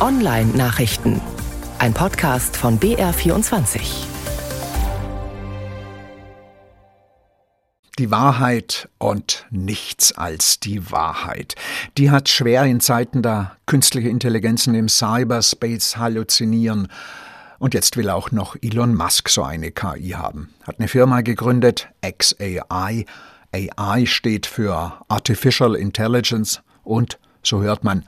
Online-Nachrichten. Ein Podcast von BR24. Die Wahrheit und nichts als die Wahrheit. Die hat schwer in Zeiten, da künstliche Intelligenzen im Cyberspace halluzinieren. Und jetzt will auch noch Elon Musk so eine KI haben. Hat eine Firma gegründet, XAI. AI steht für Artificial Intelligence und, so hört man,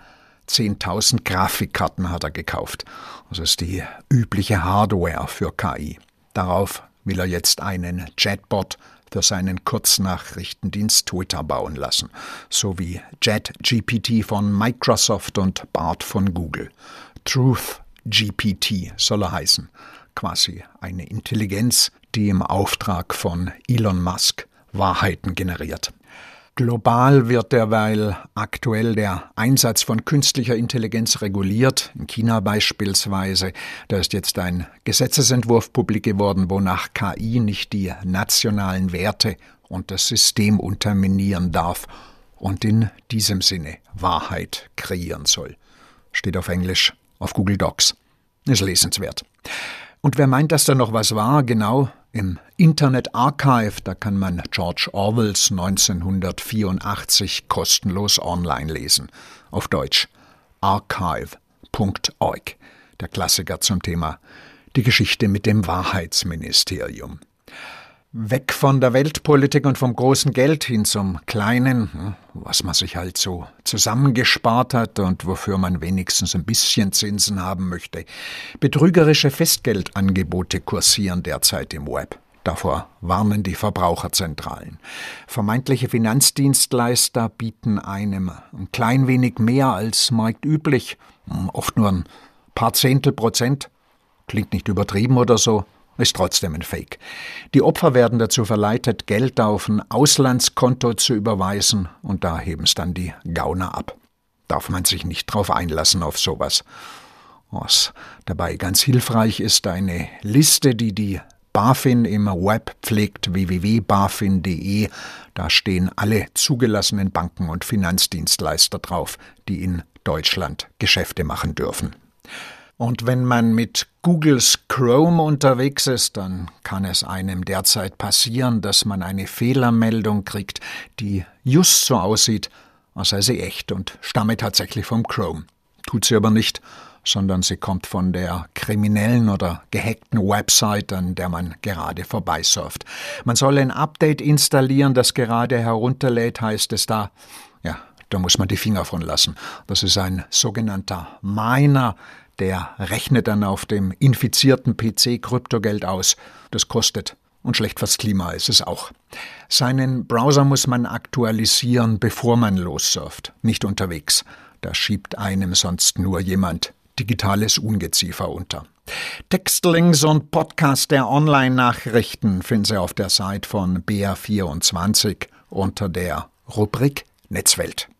10.000 Grafikkarten hat er gekauft. Das ist die übliche Hardware für KI. Darauf will er jetzt einen Chatbot für seinen Kurznachrichtendienst Twitter bauen lassen, sowie ChatGPT von Microsoft und Bard von Google. TruthGPT soll er heißen, quasi eine Intelligenz, die im Auftrag von Elon Musk Wahrheiten generiert. Global wird derweil aktuell der Einsatz von künstlicher Intelligenz reguliert, in China beispielsweise. Da ist jetzt ein Gesetzesentwurf publik geworden, wonach KI nicht die nationalen Werte und das System unterminieren darf und in diesem Sinne Wahrheit kreieren soll. Steht auf Englisch auf Google Docs. Ist lesenswert. Und wer meint, dass da noch was war, genau, im Internet Archive, da kann man George Orwells 1984 kostenlos online lesen. Auf Deutsch archive.org. Der Klassiker zum Thema die Geschichte mit dem Wahrheitsministerium. Weg von der Weltpolitik und vom großen Geld hin zum Kleinen, was man sich halt so zusammengespart hat und wofür man wenigstens ein bisschen Zinsen haben möchte. Betrügerische Festgeldangebote kursieren derzeit im Web. Davor warnen die Verbraucherzentralen. Vermeintliche Finanzdienstleister bieten einem ein klein wenig mehr als marktüblich, oft nur ein paar %. Klingt nicht übertrieben oder so. Ist trotzdem ein Fake. Die Opfer werden dazu verleitet, Geld auf ein Auslandskonto zu überweisen und da heben es dann die Gauner ab. Darf man sich nicht drauf einlassen auf sowas. Was dabei ganz hilfreich ist, eine Liste, die BaFin im Web pflegt, www.bafin.de. Da stehen alle zugelassenen Banken und Finanzdienstleister drauf, die in Deutschland Geschäfte machen dürfen. Und wenn man mit Googles Chrome unterwegs ist, dann kann es einem derzeit passieren, dass man eine Fehlermeldung kriegt, die just so aussieht, als sei sie echt und stamme tatsächlich vom Chrome. Tut sie aber nicht, sondern sie kommt von der kriminellen oder gehackten Website, an der man gerade vorbeisurft. Man soll ein Update installieren, das gerade herunterlädt, heißt es da. Ja, da muss man die Finger von lassen. Das ist ein sogenannter Miner. Der rechnet dann auf dem infizierten PC Kryptogeld aus. Das kostet. Und schlecht fürs Klima ist es auch. Seinen Browser muss man aktualisieren, bevor man lossurft. Nicht unterwegs. Da schiebt einem sonst nur jemand digitales Ungeziefer unter. Textlinks und Podcast der Online-Nachrichten finden Sie auf der Seite von BR24 unter der Rubrik Netzwelt.